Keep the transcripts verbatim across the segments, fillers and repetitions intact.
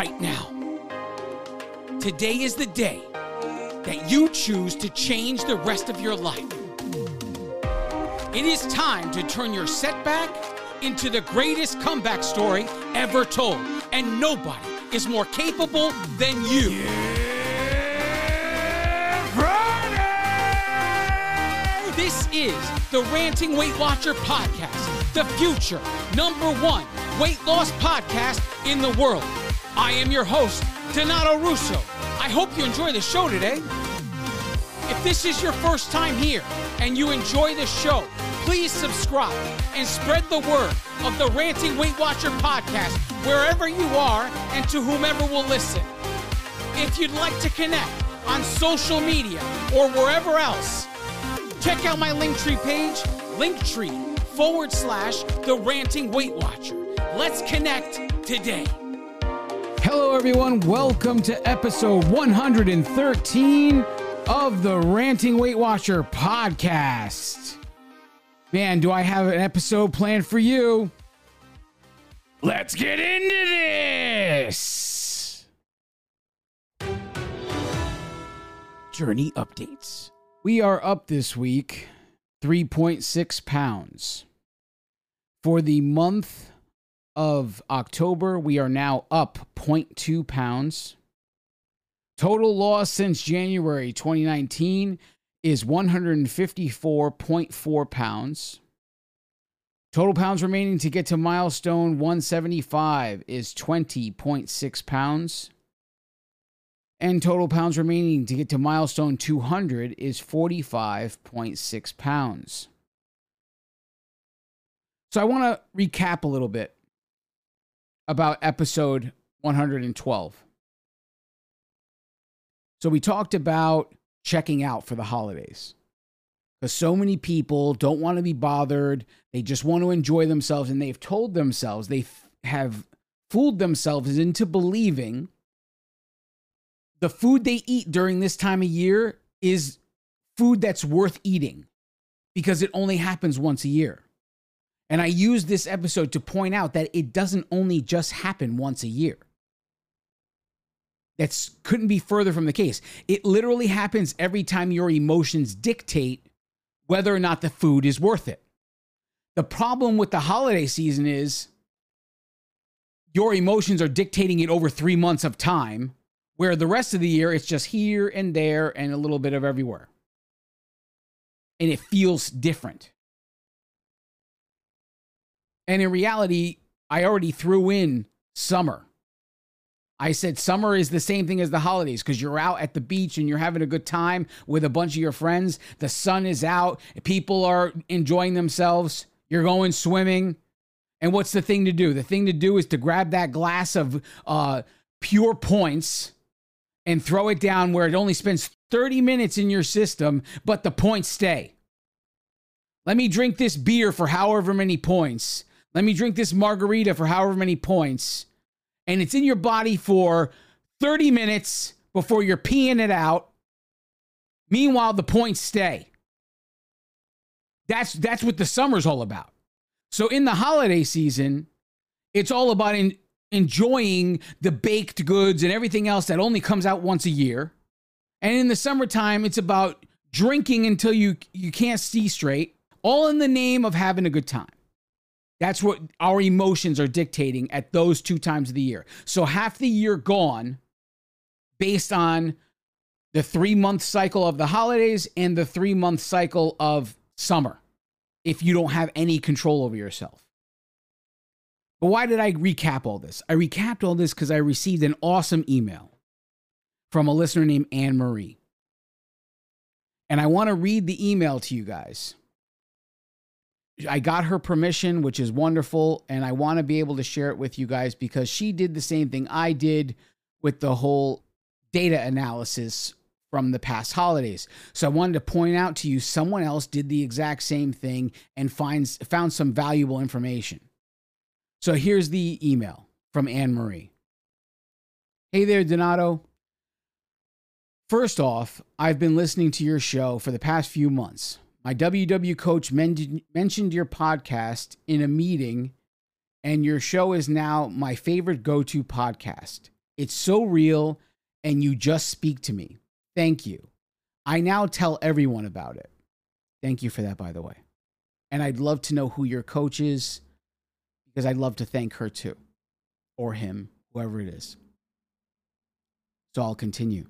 right now. Today is the day that you choose to change the rest of your life. It is time to turn your setback into the greatest comeback story ever told. And nobody is more capable than you. Yeah, this is the Ranting Weight Watcher podcast, the future number one weight loss podcast in the world. I am your host, Donato Russo. I hope you enjoy the show today. If this is your first time here and you enjoy the show, please subscribe and spread the word of the Ranting Weight Watcher podcast wherever you are and to whomever will listen. If you'd like to connect on social media or wherever else, check out my Linktree page, Linktree forward slash the Ranting Weight Watcher. Let's connect today. Hello, everyone. Welcome to episode one hundred thirteen of the Ranting Weight Watcher podcast. Man, do I have an episode planned for you? Let's get into this! Journey updates. We are up this week three point six pounds. For the month of October, we are now up zero point two pounds. Total loss since January twenty nineteen is one hundred fifty-four point four pounds. Total pounds remaining to get to milestone one seventy-five is twenty point six pounds. And total pounds remaining to get to milestone two hundred is forty-five point six pounds. So I want to recap a little bit about episode one hundred twelve. So we talked about checking out for the holidays, because so many people don't want to be bothered. They just want to enjoy themselves, and they've told themselves, they f- have fooled themselves into believing the food they eat during this time of year is food that's worth eating because it only happens once a year. And I use this episode to point out that it doesn't only just happen once a year. That couldn't be further from the case. It literally happens every time your emotions dictate whether or not the food is worth it. The problem with the holiday season is your emotions are dictating it over three months of time, where the rest of the year, it's just here and there and a little bit of everywhere. And it feels different. And in reality, I already threw in summer. I said summer is the same thing as the holidays because you're out at the beach and you're having a good time with a bunch of your friends. The sun is out. People are enjoying themselves. You're going swimming. And what's the thing to do? The thing to do is to grab that glass of uh, pure points and throw it down where it only spends thirty minutes in your system, but the points stay. Let me drink this beer for however many points. Let me drink this margarita for however many points. And it's in your body for thirty minutes before you're peeing it out. Meanwhile, the points stay. That's that's what the summer's all about. So in the holiday season, it's all about in, enjoying the baked goods and everything else that only comes out once a year. And in the summertime, it's about drinking until you, you can't see straight, all in the name of having a good time. That's what our emotions are dictating at those two times of the year. So half the year gone based on the three-month cycle of the holidays and the three-month cycle of summer if you don't have any control over yourself. But why did I recap all this? I recapped all this because I received an awesome email from a listener named Anne Marie. And I want to read the email to you guys. I got her permission, which is wonderful, and I want to be able to share it with you guys because she did the same thing I did with the whole data analysis from the past holidays. So I wanted to point out to you someone else did the exact same thing and finds found some valuable information. So here's the email from Anne Marie. Hey there, Donato. First off, I've been listening to your show for the past few months. My W W coach men- mentioned your podcast in a meeting, and your show is now my favorite go-to podcast. It's so real, and you just speak to me. Thank you. I now tell everyone about it. Thank you for that, by the way. And I'd love to know who your coach is, because I'd love to thank her too, or him, whoever it is. So I'll continue.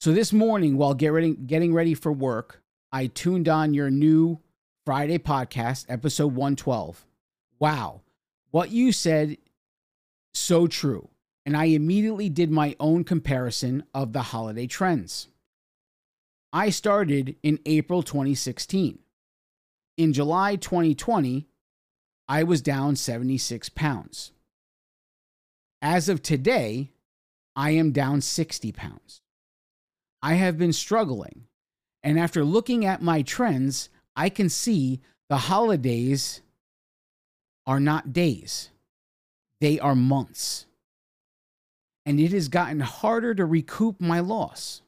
So this morning, while getting ready for work, I tuned on your new Friday podcast, episode one twelve. Wow, what you said, so true. And I immediately did my own comparison of the holiday trends. I started in April twenty sixteen. In July twenty twenty, I was down seventy-six pounds. As of today, I am down sixty pounds. I have been struggling, and after looking at my trends, I can see the holidays are not days. They are months. And it has gotten harder to recoup my loss.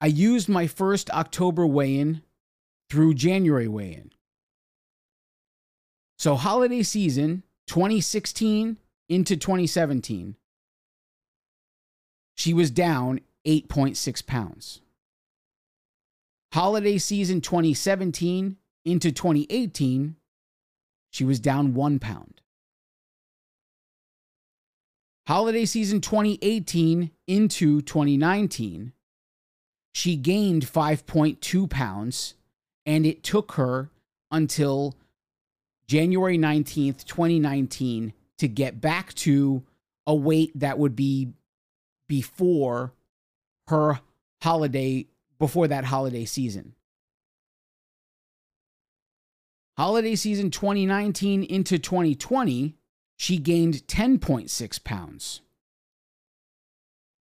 I used my first October weigh-in through January weigh-in. So holiday season, twenty sixteen into twenty seventeen, she was down eight point six pounds. Holiday season twenty seventeen into twenty eighteen, she was down one pound. Holiday season twenty eighteen into twenty nineteen, she gained five point two pounds, and it took her until January nineteenth, twenty nineteen, to get back to a weight that would be before her holiday, before that holiday season. Holiday season twenty nineteen into twenty twenty, she gained ten point six pounds.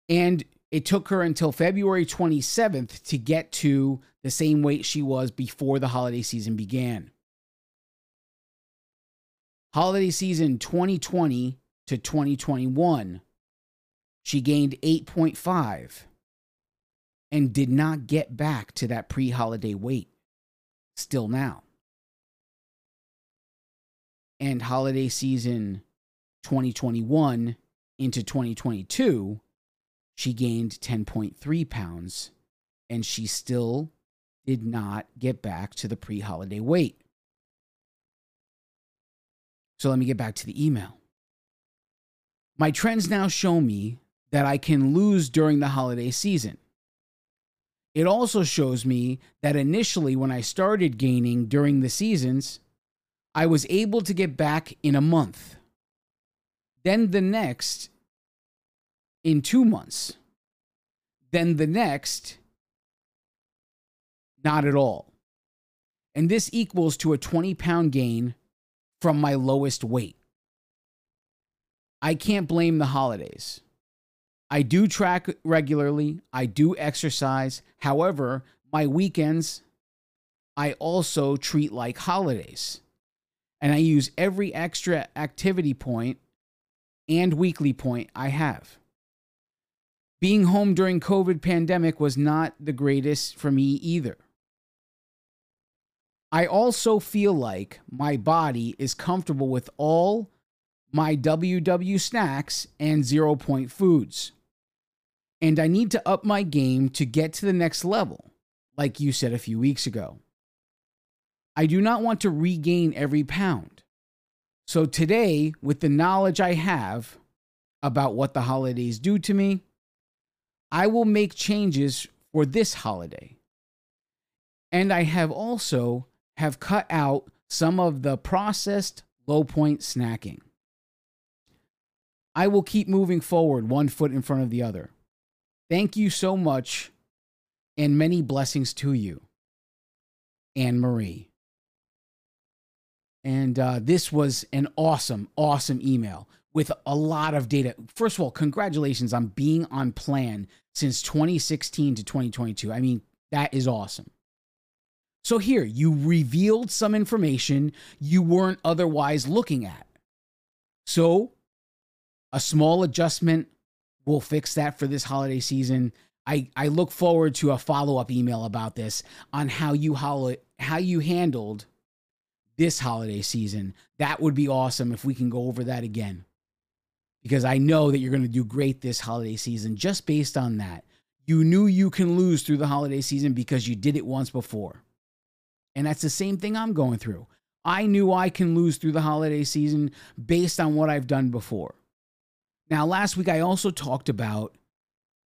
And it took her until February twenty-seventh to get to the same weight she was before the holiday season began. Holiday season twenty twenty to twenty twenty-one, she gained eight point five and did not get back to that pre-holiday weight still now. And holiday season twenty twenty-one into twenty twenty-two, she gained ten point three pounds, and she still did not get back to the pre-holiday weight. So let me get back to the email. My trends now show me that I can lose during the holiday season. It also shows me that initially when I started gaining during the seasons, I was able to get back in a month. Then the next in two months. Then the next, not at all. And this equals to a twenty pound gain from my lowest weight. I can't blame the holidays. I do track regularly. I do exercise. However, my weekends, I also treat like holidays. And I use every extra activity point and weekly point I have. Being home during COVID pandemic was not the greatest for me either. I also feel like my body is comfortable with all my W W snacks and zero point foods. And I need to up my game to get to the next level, like you said a few weeks ago. I do not want to regain every pound. So today, with the knowledge I have about what the holidays do to me, I will make changes for this holiday. And I have also have cut out some of the processed low point snacking. I will keep moving forward one foot in front of the other. Thank you so much, and many blessings to you, Anne Marie. And uh, this was an awesome, awesome email with a lot of data. First of all, congratulations on being on plan since twenty sixteen to twenty twenty-two. I mean, that is awesome. So here, you revealed some information you weren't otherwise looking at. So a small adjustment will fix that for this holiday season. I, I look forward to a follow-up email about this on how you hol- how you handled this holiday season. That would be awesome if we can go over that again. because I know that you're going to do great this holiday season just based on that. You knew you can lose through the holiday season because you did it once before. And that's the same thing I'm going through. I knew I can lose through the holiday season based on what I've done before. Now, last week, I also talked about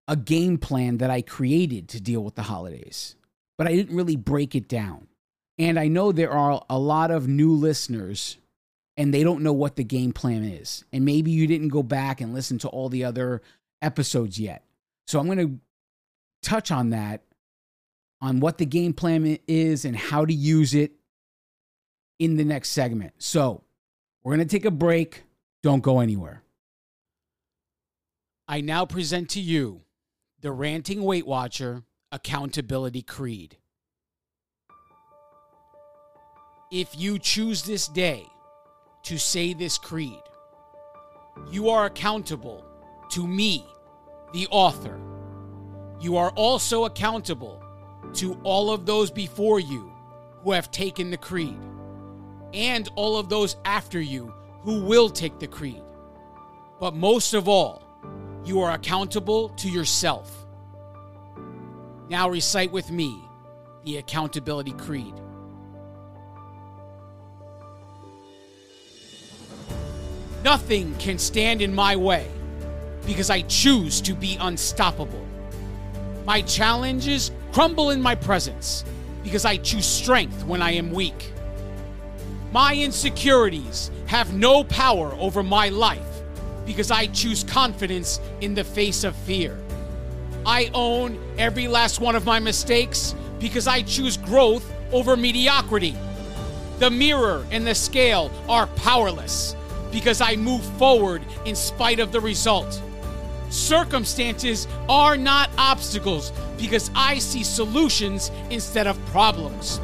a game plan that I created to deal with the holidays, but I didn't really break it down. And I know there are a lot of new listeners and they don't know what the game plan is. And maybe you didn't go back and listen to all the other episodes yet. So I'm going to touch on that, on what the game plan is and how to use it in the next segment. So we're going to take a break. Don't go anywhere. I now present to you the Ranting Weight Watcher Accountability Creed. If you choose this day to say this creed, you are accountable to me, the author. You are also accountable to all of those before you who have taken the creed, and all of those after you who will take the creed. But most of all, you are accountable to yourself. Now recite with me the Accountability Creed. Nothing can stand in my way because I choose to be unstoppable. My challenges crumble in my presence because I choose strength when I am weak. My insecurities have no power over my life because I choose confidence in the face of fear. I own every last one of my mistakes because I choose growth over mediocrity. The mirror and the scale are powerless because I move forward in spite of the result. Circumstances are not obstacles because I see solutions instead of problems.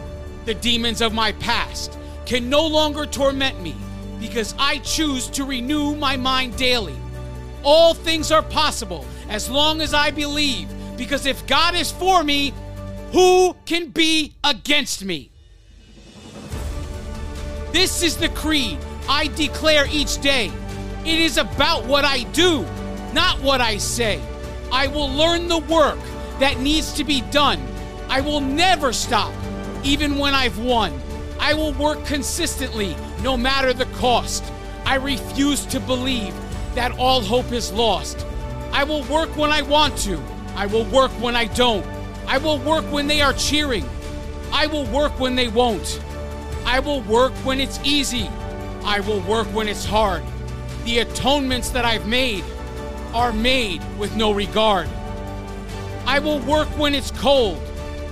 The demons of my past can no longer torment me because I choose to renew my mind daily. All things are possible as long as I believe, because if God is for me, who can be against me? This is the creed I declare each day. It is about what I do, not what I say. I will learn the work that needs to be done. I will never stop, even when I've won. I will work consistently, no matter the cost. I refuse to believe that all hope is lost. I will work when I want to. I will work when I don't. I will work when they are cheering. I will work when they won't. I will work when it's easy. I will work when it's hard. The atonements that I've made are made with no regard. I will work when it's cold.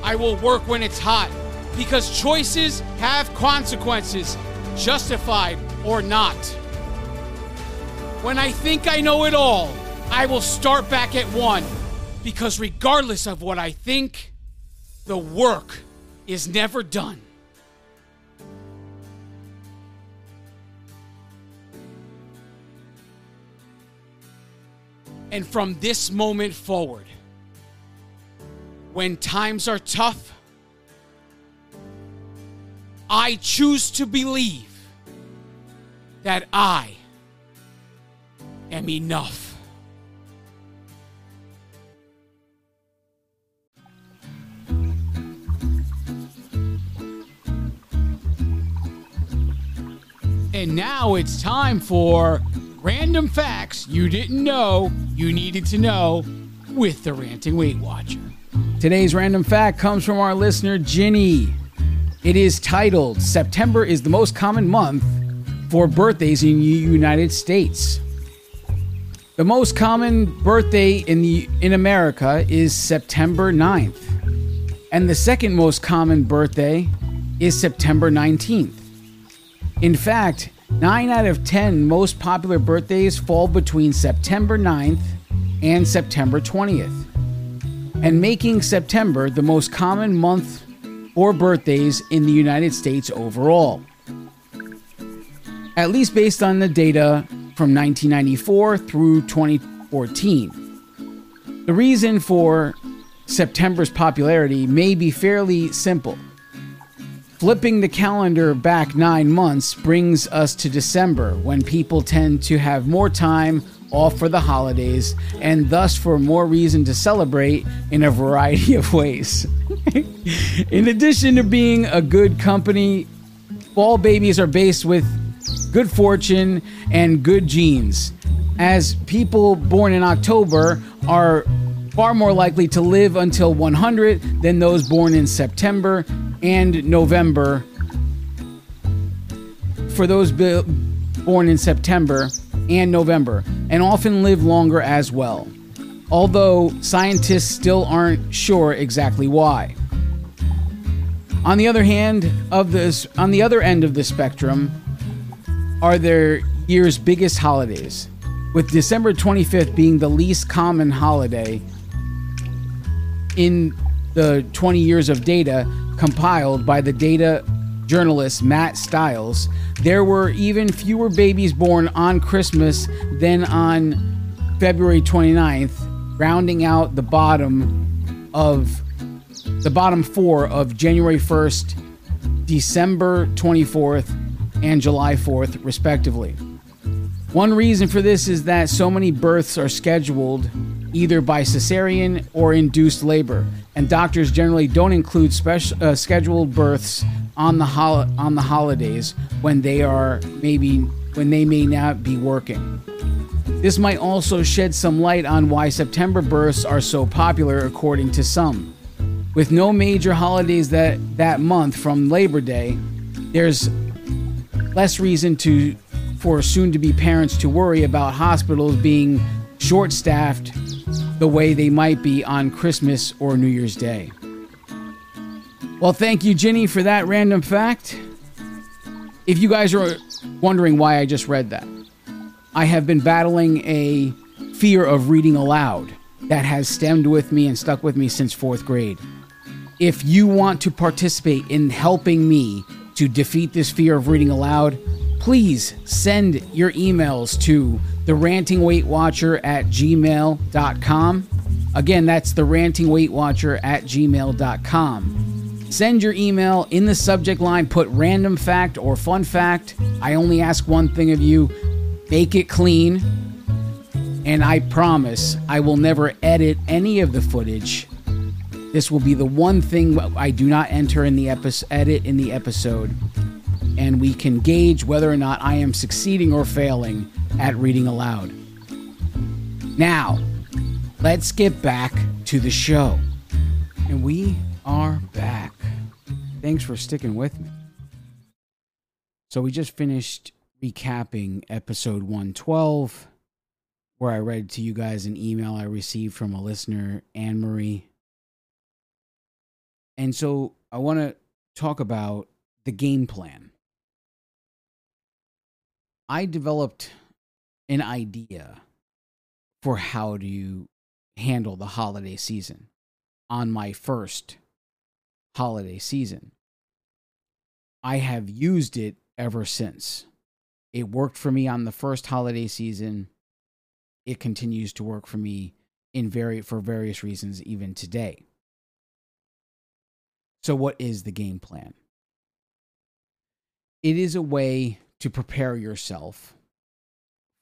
I will work when it's hot, because choices have consequences, justified or not. When I think I know it all, I will start back at one, because regardless of what I think, the work is never done. And from this moment forward, when times are tough, I choose to believe that I am enough. And now it's time for Random Facts You Didn't Know You Needed to Know with the Ranting Weight Watcher. Today's random fact comes from our listener, Ginny. It is titled, September is the most common month for birthdays in the United States. The most common birthday in, the, in America is September ninth. And the second most common birthday is September nineteenth. In fact, nine out of ten most popular birthdays fall between September ninth and September twentieth, and making September the most common month for birthdays in the United States overall. At least based on the data from nineteen ninety-four through twenty fourteen. The reason for September's popularity may be fairly simple. Flipping the calendar back nine months brings us to December, when people tend to have more time off for the holidays, and thus for more reason to celebrate in a variety of ways. In addition to being a good company, all babies are based with good fortune and good genes, as people born in October are far more likely to live until one hundred than those born in September and November. For those b- born in September and November, and often live longer as well, although scientists still aren't sure exactly why. On the other hand of this, on the other end of the spectrum, are their year's biggest holidays, with December twenty-fifth being the least common holiday in the twenty years of data compiled by the data journalist Matt Stiles. There were even fewer babies born on Christmas than on February twenty-ninth, rounding out the bottom of the bottom four of January first, December twenty-fourth, and July fourth, respectively. One reason for this is that so many births are scheduled either by cesarean or induced labor, and doctors generally don't include special uh, scheduled births on the hol- on the holidays when they are maybe when they may not be working. This might also shed some light on why September births are so popular, according to some. With no major holidays that, that month from Labor Day, there's less reason to for soon-to-be parents to worry about hospitals being short-staffed the way they might be on Christmas or New Year's Day. Well, thank you, Ginny, for that random fact. If you guys are wondering why I just read that, I have been battling a fear of reading aloud that has stemmed with me and stuck with me since fourth grade. If you want to participate in helping me to defeat this fear of reading aloud, please send your emails to therantingweightwatcher at gmail dot com. Again, that's therantingweightwatcher at gmail dot com. Send your email. In the subject line, put random fact or fun fact. I only ask one thing of you. Make it clean. And I promise I will never edit any of the footage. This will be the one thing I do not enter in the episode, edit in the episode. And we can gauge whether or not I am succeeding or failing at reading aloud. Now, let's get back to the show. And we are back. Thanks for sticking with me. So we just finished recapping episode one twelve, where I read to you guys an email I received from a listener, Anne Marie. And so I want to talk about the game plan. I developed an idea for how to handle the holiday season on my first holiday season. I have used it ever since. It worked for me on the first holiday season. It continues to work for me in vari- for various reasons even today. So what is the game plan? It is a way to prepare yourself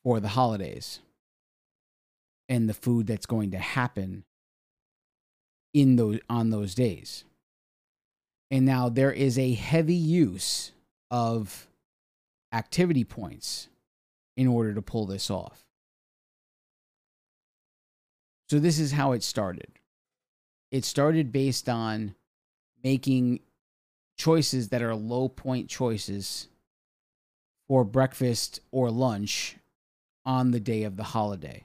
for the holidays and the food that's going to happen in those on those days. And now there is a heavy use of activity points in order to pull this off. So this is how it started. It started based on making choices that are low point choices for breakfast or lunch on the day of the holiday.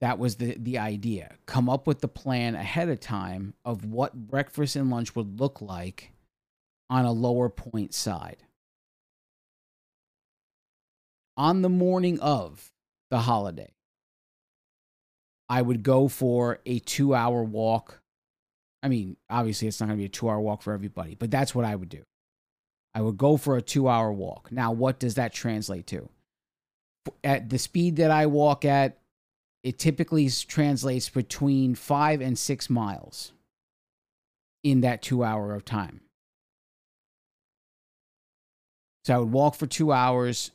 That was the, the idea. Come up with the plan ahead of time of what breakfast and lunch would look like on a lower point side. On the morning of the holiday, I would go for a two-hour walk. I mean, obviously it's not going to be a two-hour walk for everybody, but that's what I would do. I would go for a two-hour walk. Now, what does that translate to? At the speed that I walk at, it typically translates between five and six miles in that two-hour of time. So I would walk for two hours,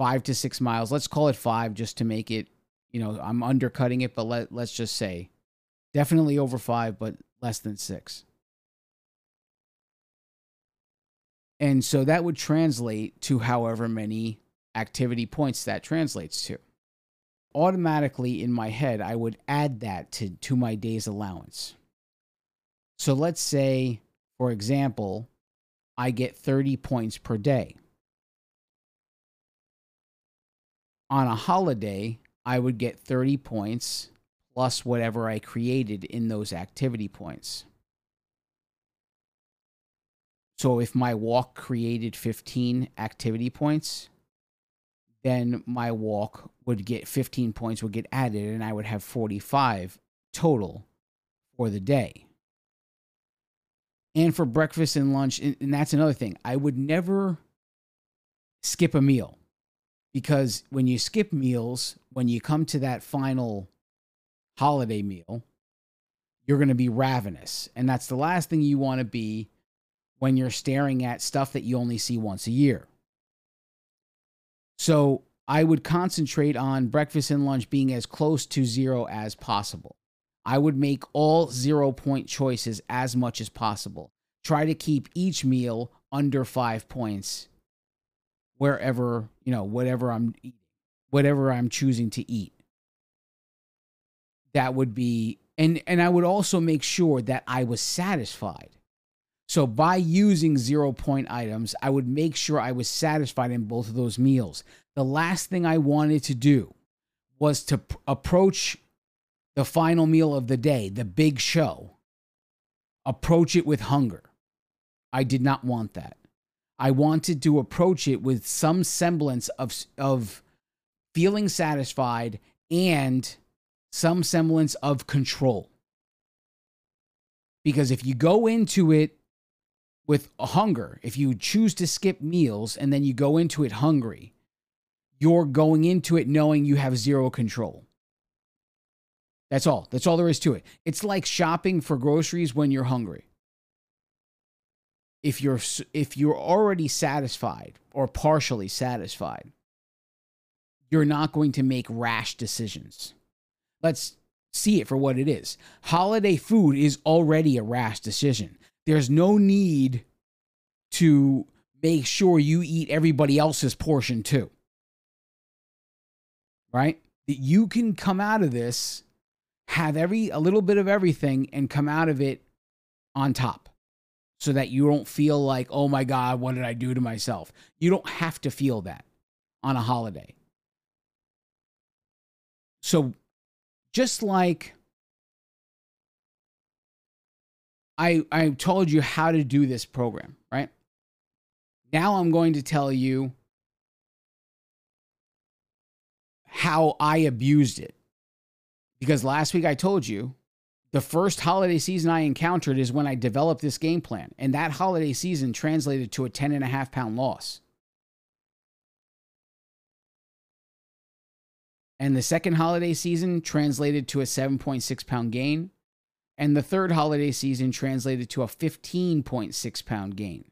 five to six miles. Let's call it five just to make it, you know, I'm undercutting it, but let, let's just say definitely over five, but less than six. And so that would translate to however many activity points that translates to. Automatically in my head, I would add that to, to my day's allowance. So let's say, for example, I get thirty points per day. On a holiday, I would get thirty points plus whatever I created in those activity points. So if my walk created fifteen activity points, then my walk would get fifteen points would get added, and I would have forty-five total for the day. And for breakfast and lunch, and that's another thing, I would never skip a meal, because when you skip meals, when you come to that final holiday meal, you're going to be ravenous. And that's the last thing you want to be when you're staring at stuff that you only see once a year. So I would concentrate on breakfast and lunch being as close to zero as possible. I would make all zero-point choices as much as possible. Try to keep each meal under five points wherever, you know, whatever I'm eating, whatever I'm choosing to eat. That would be, and, and I would also make sure that I was satisfied. So by using zero-point items, I would make sure I was satisfied in both of those meals. The last thing I wanted to do was to p- approach the final meal of the day, the big show, approach it with hunger. I did not want that. I wanted to approach it with some semblance of, of feeling satisfied and some semblance of control. Because if you go into it with hunger, if you choose to skip meals and then you go into it hungry, you're going into it knowing you have zero control. That's all. That's all there is to it. It's like shopping for groceries when you're hungry. If you're if you're already satisfied or partially satisfied, you're not going to make rash decisions. Let's see it for what it is. Holiday food is already a rash decision. There's no need to make sure you eat everybody else's portion too. Right? You can come out of this, have every a little bit of everything, and come out of it on top so that you don't feel like, oh my God, what did I do to myself? You don't have to feel that on a holiday. So just like I, I told you how to do this program, right? Now I'm going to tell you how I abused it. Because last week I told you the first holiday season I encountered is when I developed this game plan. And that holiday season translated to a ten and a half pound loss. And the second holiday season translated to a seven point six pound gain. And the third holiday season translated to a fifteen point six pound gain.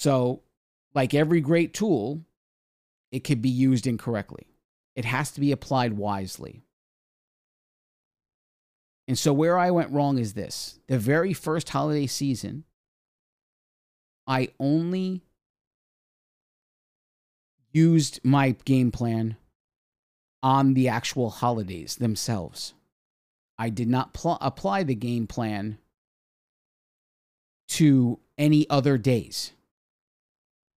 So, like every great tool, it could be used incorrectly. It has to be applied wisely. And so where I went wrong is this. The very first holiday season, I only used my game plan on the actual holidays themselves. I did not pl- apply the game plan to any other days.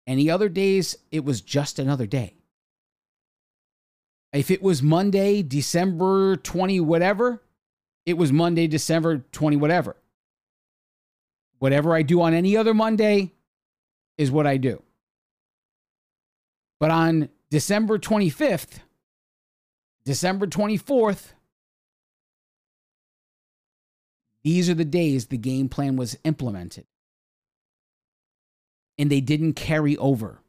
Any other days, it was just another day. If it was Monday, December twentieth, whatever, it was Monday, December twentieth, whatever. Whatever I do on any other Monday is what I do. But on December twenty-fifth, December twenty-fourth, these are the days the game plan was implemented. And they didn't carry over.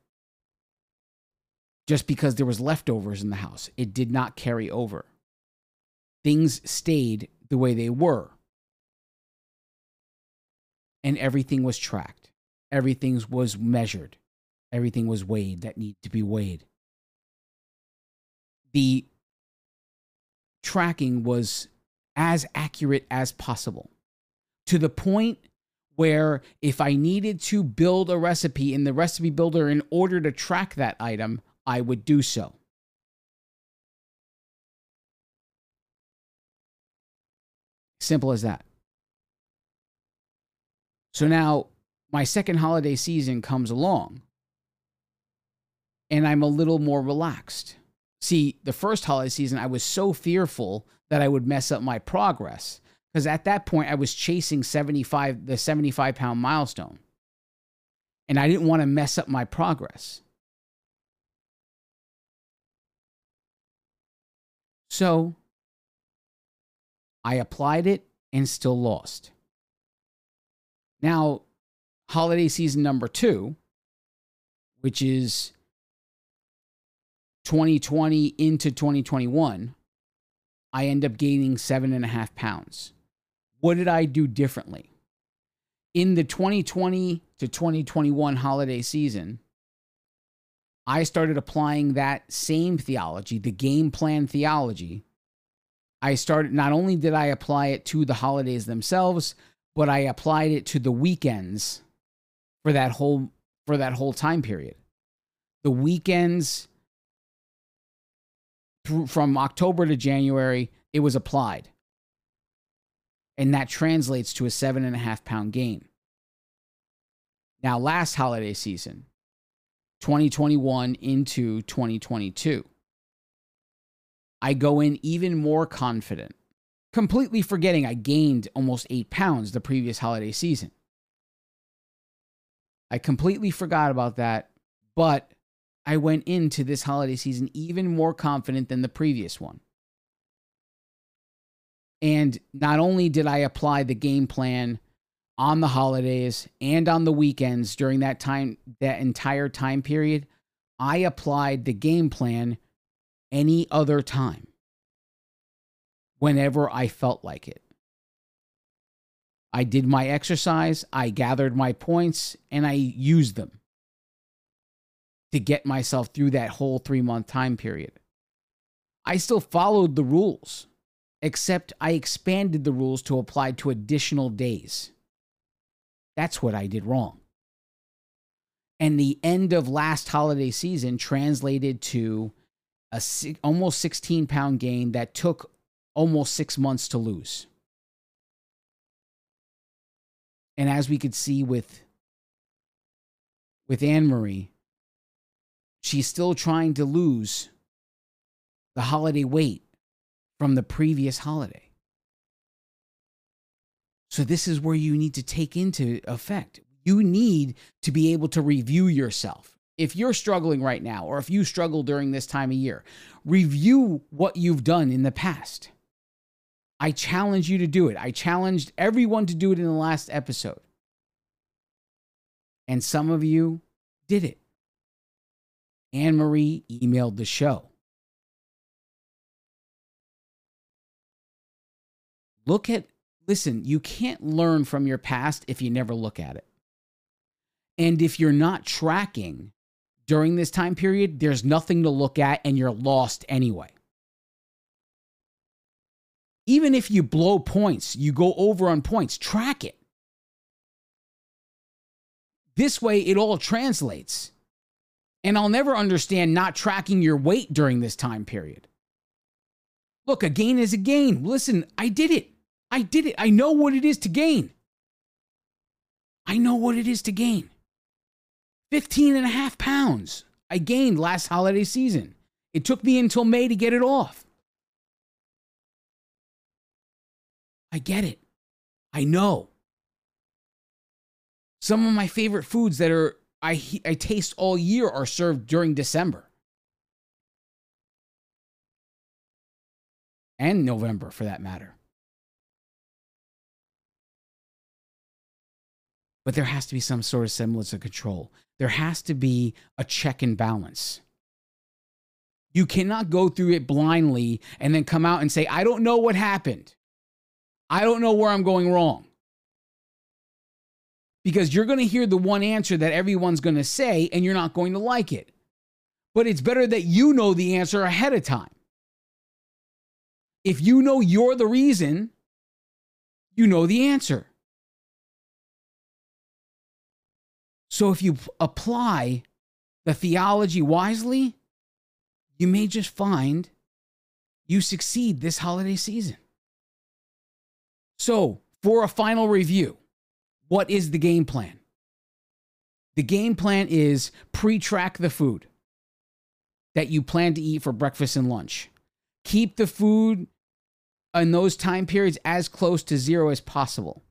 Just because there was leftovers in the house, it did not carry over. Things stayed the way they were. And everything was tracked. Everything was measured. Everything was weighed that needed to be weighed. The tracking was as accurate as possible, to the point where if I needed to build a recipe in the recipe builder in order to track that item, I would do so. Simple as that. So now my second holiday season comes along and I'm a little more relaxed. See, the first holiday season, I was so fearful that I would mess up my progress because at that point I was chasing seventy-five, the seventy-five pound milestone, and I didn't want to mess up my progress. So I applied it and still lost. Now, holiday season number two, which is twenty twenty into twenty twenty-one, I end up gaining seven and a half pounds. What did I do differently? In the twenty twenty to twenty twenty-one holiday season, I started applying that same theology, the game plan theology. I started, not only did I apply it to the holidays themselves, but I applied it to the weekends for that whole, for that whole time period. The weekends through, from October to January, it was applied. And that translates to a seven and a half pound gain. Now, last holiday season, twenty twenty-one into twenty twenty-two. I go in even more confident, completely forgetting I gained almost eight pounds the previous holiday season. I completely forgot about that, but I went into this holiday season even more confident than the previous one. And not only did I apply the game plan on the holidays and on the weekends during that time, that entire time period, I applied the game plan any other time, whenever I felt like it. I did my exercise, I gathered my points, and I used them to get myself through that whole three-month time period. I still followed the rules, except I expanded the rules to apply to additional days. That's what I did wrong. And the end of last holiday season translated to a six, almost sixteen pound gain that took almost six months to lose. And as we could see with, with Anne Marie, she's still trying to lose the holiday weight from the previous holiday. So this is where you need to take into effect. You need to be able to review yourself. If you're struggling right now, or if you struggle during this time of year, review what you've done in the past. I challenge you to do it. I challenged everyone to do it in the last episode. And some of you did it. Anne Marie emailed the show. Look at, listen, you can't learn from your past if you never look at it. And if you're not tracking during this time period, there's nothing to look at and you're lost anyway. Even if you blow points, you go over on points, track it. This way, it all translates. And I'll never understand not tracking your weight during this time period. Look, a gain is a gain. Listen, I did it. I did it. I know what it is to gain. I know what it is to gain. fifteen and a half pounds I gained last holiday season. It took me until May to get it off. I get it. I know. Some of my favorite foods that are I, I taste all year are served during December. And November, for that matter. But there has to be some sort of semblance of control. There has to be a check and balance. You cannot go through it blindly and then come out and say, I don't know what happened. I don't know where I'm going wrong. because you're going to hear the one answer that everyone's going to say and you're not going to like it. But it's better that you know the answer ahead of time. If you know you're the reason, you know the answer. So if you apply the theology wisely, you may just find you succeed this holiday season. So, for a final review, what is the game plan? The game plan is pre-track the food that you plan to eat for breakfast and lunch. Keep the food in those time periods as close to zero as possible.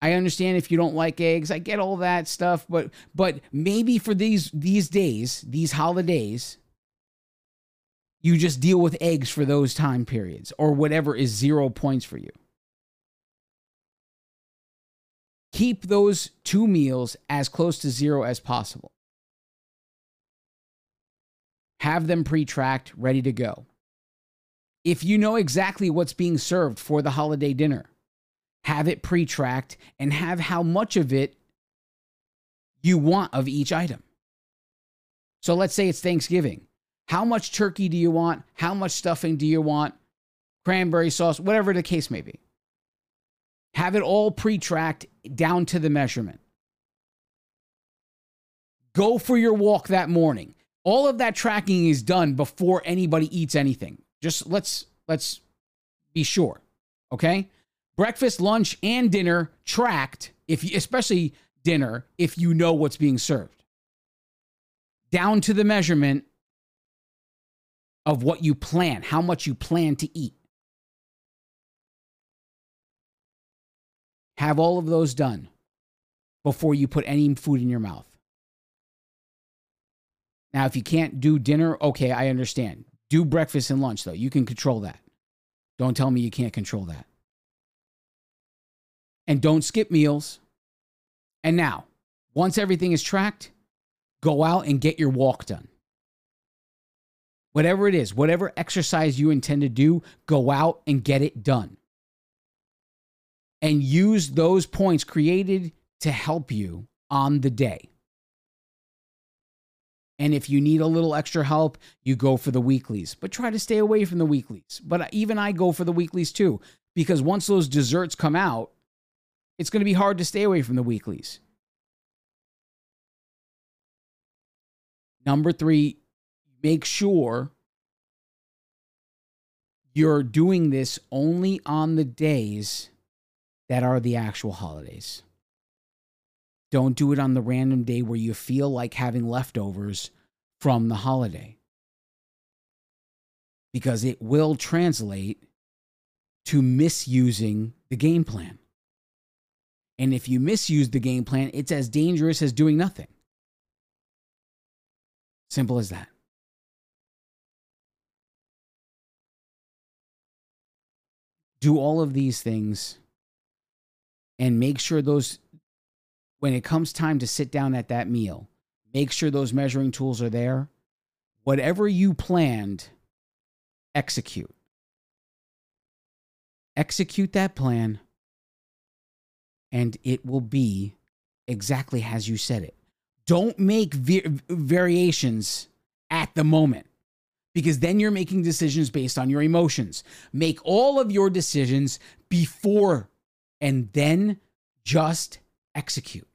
I understand if you don't like eggs, I get all that stuff, but but maybe for these these days, these holidays, you just deal with eggs for those time periods or whatever is zero points for you. Keep those two meals as close to zero as possible. Have them pre-tracked, ready to go. If you know exactly what's being served for the holiday dinner, have it pre-tracked and have how much of it you want of each item. So let's say it's Thanksgiving. How much turkey do you want? How much stuffing do you want? Cranberry sauce, whatever the case may be. Have it all pre-tracked down to the measurement. Go for your walk that morning. All of that tracking is done before anybody eats anything. Just let's let's be sure, okay? Breakfast, lunch, and dinner tracked, if you, especially dinner, if you know what's being served. Down to the measurement of what you plan, how much you plan to eat. Have all of those done before you put any food in your mouth. Now, if you can't do dinner, okay, I understand. Do breakfast and lunch, though. You can control that. Don't tell me you can't control that. And don't skip meals. And now, once everything is tracked, go out and get your walk done. Whatever it is, whatever exercise you intend to do, go out and get it done. And use those points created to help you on the day. And if you need a little extra help, you go for the weeklies. But try to stay away from the weeklies. But even I go for the weeklies too. Because once those desserts come out, it's going to be hard to stay away from the weeklies. Number three, make sure you're doing this only on the days that are the actual holidays. Don't do it on the random day where you feel like having leftovers from the holiday, because it will translate to misusing the game plan. And if you misuse the game plan, it's as dangerous as doing nothing. Simple as that. Do all of these things and make sure those, when it comes time to sit down at that meal, make sure those measuring tools are there. Whatever you planned, execute. Execute that plan, and it will be exactly as you said it. Don't make vi- variations at the moment, because then you're making decisions based on your emotions. Make all of your decisions before, and then just execute.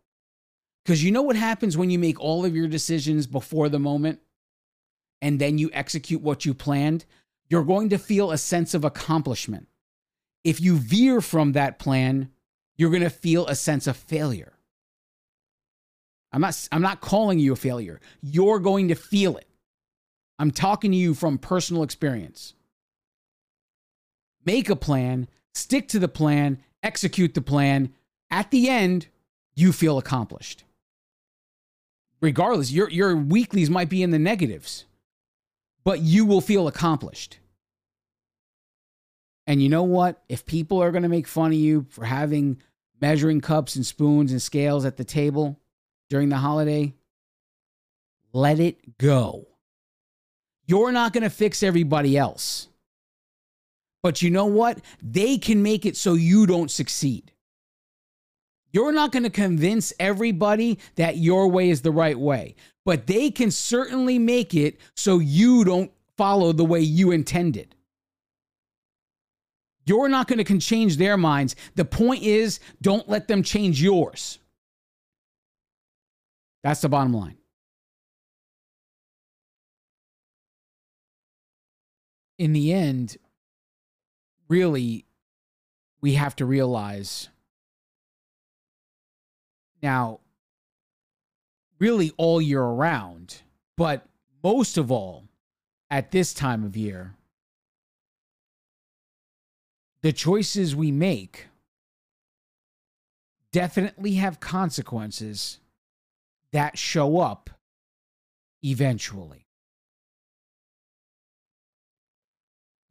Because you know what happens when you make all of your decisions before the moment and then you execute what you planned? You're going to feel a sense of accomplishment. If you veer from that plan, you're going to feel a sense of failure. I'm not, I'm not calling you a failure. You're going to feel it. I'm talking to you from personal experience. Make a plan, stick to the plan, execute the plan. At the end, you feel accomplished. Regardless, your, your weeklies might be in the negatives, but you will feel accomplished. And you know what? If people are going to make fun of you for having measuring cups and spoons and scales at the table during the holiday, let it go. You're not going to fix everybody else. But you know what? They can make it so you don't succeed. You're not going to convince everybody that your way is the right way, but they can certainly make it so you don't follow the way you intended. You're not going to change their minds. The point is, don't let them change yours. That's the bottom line. In the end, really, we have to realize now, really all year around, but most of all at this time of year, the choices we make definitely have consequences that show up eventually.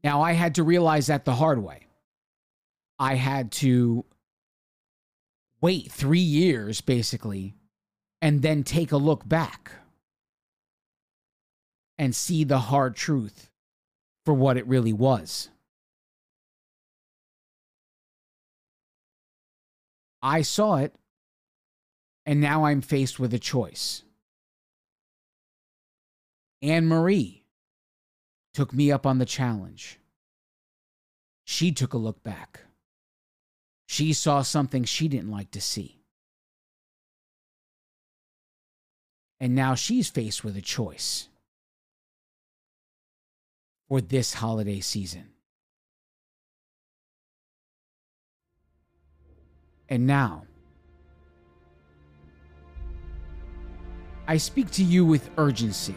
Now, I had to realize that the hard way. I had to wait three years, basically, and then take a look back and see the hard truth for what it really was. I saw it, and now I'm faced with a choice. Anne Marie took me up on the challenge. She took a look back. She saw something she didn't like to see. And now she's faced with a choice for this holiday season. And now, I speak to you with urgency,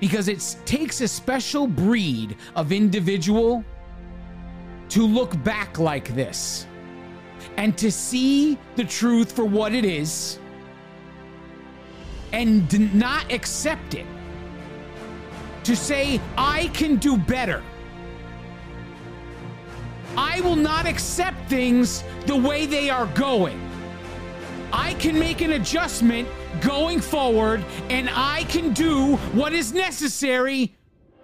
because it takes a special breed of individual to look back like this and to see the truth for what it is and not accept it. To say, I can do better. I will not accept things the way they are going. I can make an adjustment going forward, and I can do what is necessary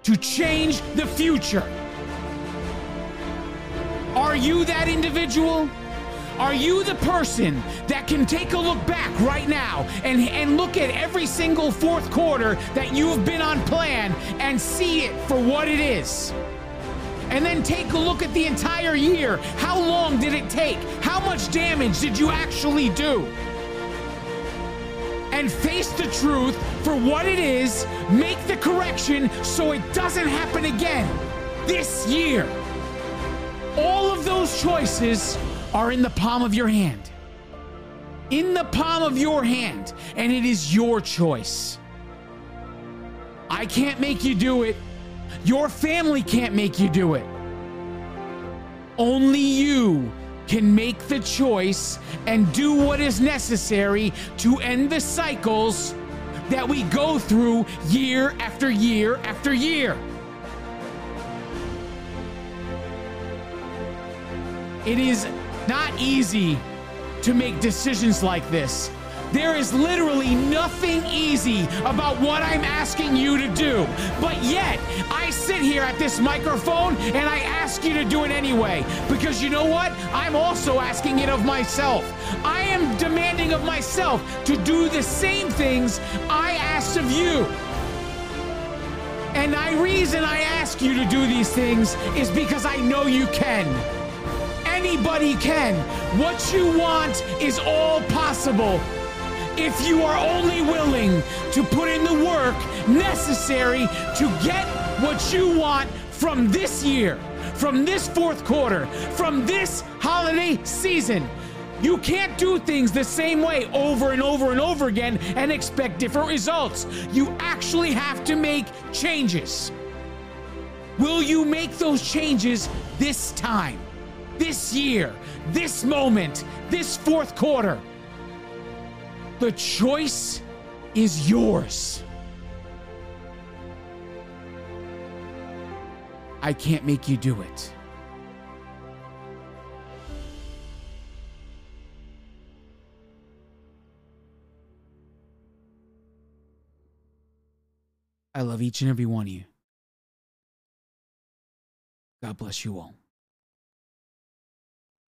to change the future. Are you that individual? Are you the person that can take a look back right now and, and look at every single fourth quarter that you have been on plan and see it for what it is? And then take a look at the entire year. How long did it take? How much damage did you actually do? And face the truth for what it is. Make the correction so it doesn't happen again this year. All of those choices are in the palm of your hand. In the palm of your hand. And it is your choice. I can't make you do it. Your family can't make you do it. Only you can make the choice and do what is necessary to end the cycles that we go through year after year after year. It is not easy to make decisions like this. There is literally nothing easy about what I'm asking you to do. But yet, I sit here at this microphone and I ask you to do it anyway. Because you know what? I'm also asking it of myself. I am demanding of myself to do the same things I asked of you. And the reason I ask you to do these things is because I know you can. Anybody can. What you want is all possible. If you are only willing to put in the work necessary to get what you want from this year, from this fourth quarter, from this holiday season. You can't do things the same way over and over and over again and expect different results. You actually have to make changes. Will you make those changes this time, this year, this moment, this fourth quarter? The choice is yours. I can't make you do it. I love each and every one of you. God bless you all.